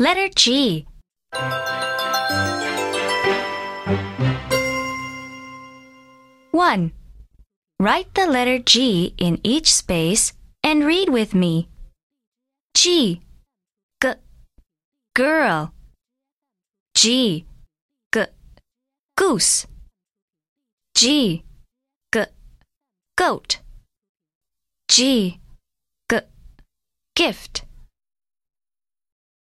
Letter G. One. Write the letter G in each space and read with me. G, g, girl. G, g, goose. G, g, goat. G, g, gift.